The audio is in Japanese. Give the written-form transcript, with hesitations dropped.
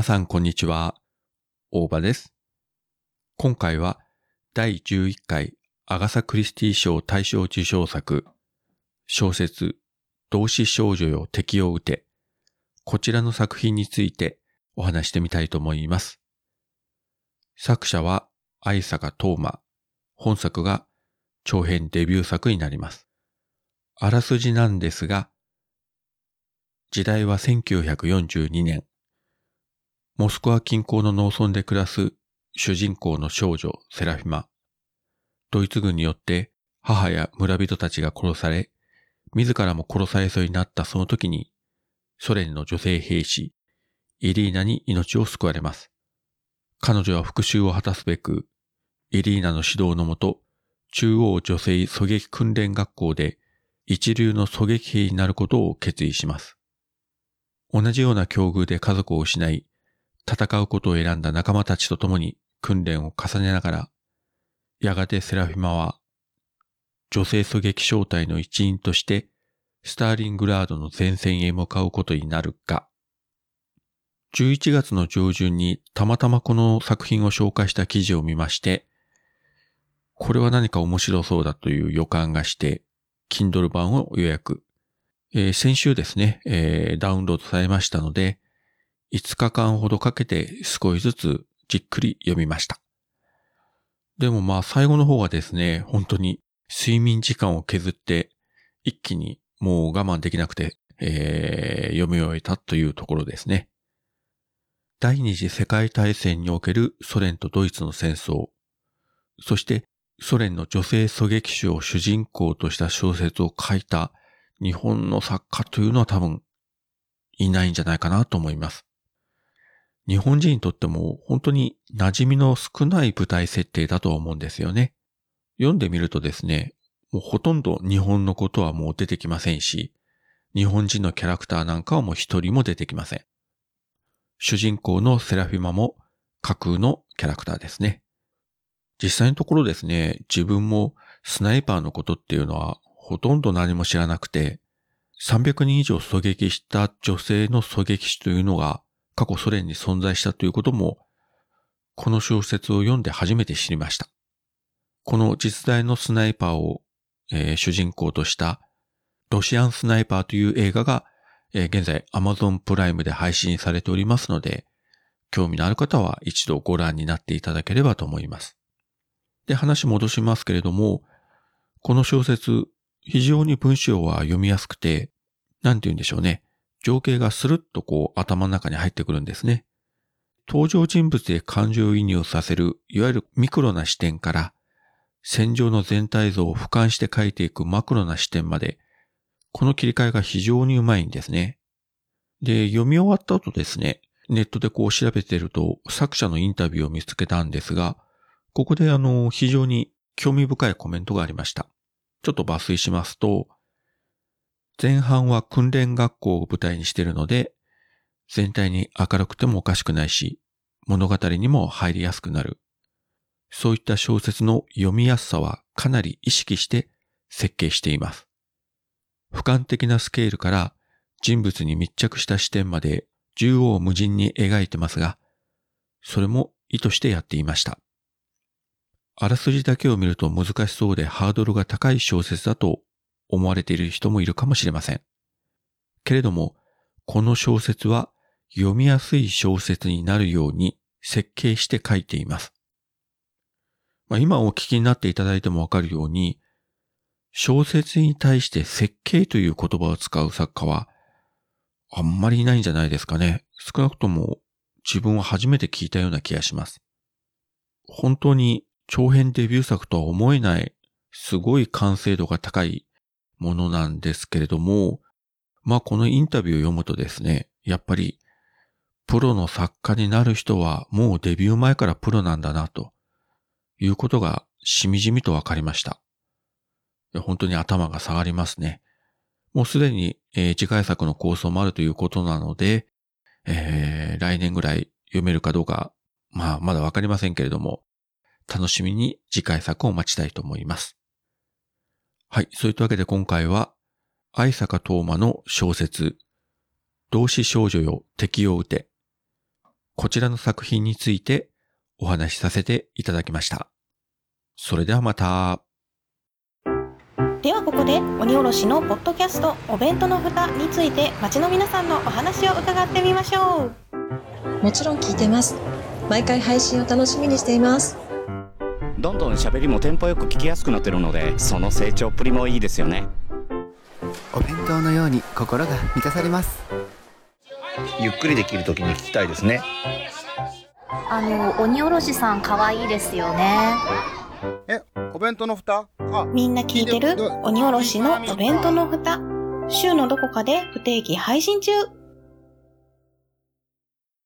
皆さんこんにちは、大場です。今回は第11回アガサ・クリスティ賞大賞受賞作、小説同志少女よ敵を撃て、こちらの作品についてお話してみたいと思います。作者は相坂冬馬、本作が長編デビュー作になります。あらすじなんですが、時代は1942年、モスクワ近郊の農村で暮らす主人公の少女セラフィマ。ドイツ軍によって母や村人たちが殺され、自らも殺されそうになったその時に、ソ連の女性兵士、イリーナに命を救われます。彼女は復讐を果たすべく、イリーナの指導のもと、中央女性狙撃訓練学校で一流の狙撃兵になることを決意します。同じような境遇で家族を失い、戦うことを選んだ仲間たちと共に訓練を重ねながら、やがてセラフィマは女性狙撃小隊の一員としてスターリングラードの前線へ向かうことになるが、11月の上旬にたまたまこの作品を紹介した記事を見まして、これは何か面白そうだという予感がして、Kindle 版を予約。先週ですね、ダウンロードされましたので、5日間ほどかけて少しずつじっくり読みました。でもまあ最後の方はですね、本当に睡眠時間を削って一気にもう我慢できなくて、読み終えたというところですね。第二次世界大戦におけるソ連とドイツの戦争、そしてソ連の女性狙撃手を主人公とした小説を書いた日本の作家というのは多分いないんじゃないかなと思います。日本人にとっても本当に馴染みの少ない舞台設定だと思うんですよね。読んでみるとですね、もうほとんど日本のことはもう出てきませんし、日本人のキャラクターなんかはもう一人も出てきません。主人公のセラフィマも架空のキャラクターですね。実際のところですね、自分もスナイパーのことっていうのはほとんど何も知らなくて、300人以上狙撃した女性の狙撃手というのが過去ソ連に存在したということも、この小説を読んで初めて知りました。この実在のスナイパーを、主人公としたロシアンスナイパーという映画が、現在 Amazon プライムで配信されておりますので、興味のある方は一度ご覧になっていただければと思います。で、話戻しますけれども、この小説、非常に文章は読みやすくて、なんて言うんでしょうね。情景がスルッとこう頭の中に入ってくるんですね。登場人物で感情移入させる、いわゆるミクロな視点から、戦場の全体像を俯瞰して描いていくマクロな視点まで、この切り替えが非常にうまいんですね。で、読み終わった後ですね、ネットでこう調べてると作者のインタビューを見つけたんですが、ここで非常に興味深いコメントがありました。ちょっと抜粋しますと、前半は訓練学校を舞台にしているので、全体に明るくてもおかしくないし、物語にも入りやすくなる。そういった小説の読みやすさはかなり意識して設計しています。俯瞰的なスケールから人物に密着した視点まで縦横無尽に描いてますが、それも意図してやっていました。あらすじだけを見ると難しそうでハードルが高い小説だと思われている人もいるかもしれません。けれども、この小説は読みやすい小説になるように設計して書いています。今お聞きになっていただいてもわかるように、小説に対して設計という言葉を使う作家はあんまりいないんじゃないですかね。少なくとも自分は初めて聞いたような気がします。本当に長編デビュー作とは思えない、すごい完成度が高いものなんですけれども、このインタビューを読むとですね、やっぱりプロの作家になる人はもうデビュー前からプロなんだなということがしみじみとわかりました。本当に頭が下がりますね。もうすでに、次回作の構想もあるということなので、来年ぐらい読めるかどうか、まだわかりませんけれども、楽しみに次回作を待ちたいと思います。はい、そういったわけで今回は、相坂冬馬の小説、同志少女よ敵を撃て、こちらの作品についてお話しさせていただきました。それではまた。ではここで鬼おろしのポッドキャストお弁当の蓋について街の皆さんのお話を伺ってみましょう。もちろん聞いてます。毎回配信を楽しみにしています。どんどん喋りもテンポよく聞きやすくなってるので、その成長っぷりもいいですよね。お弁当のように心が満たされます。ゆっくりできるときに聞きたいですね。鬼おろしさん可愛いですよね。お弁当の蓋？みんな聞いてる？鬼おろしのお弁当の蓋。週のどこかで不定期配信中。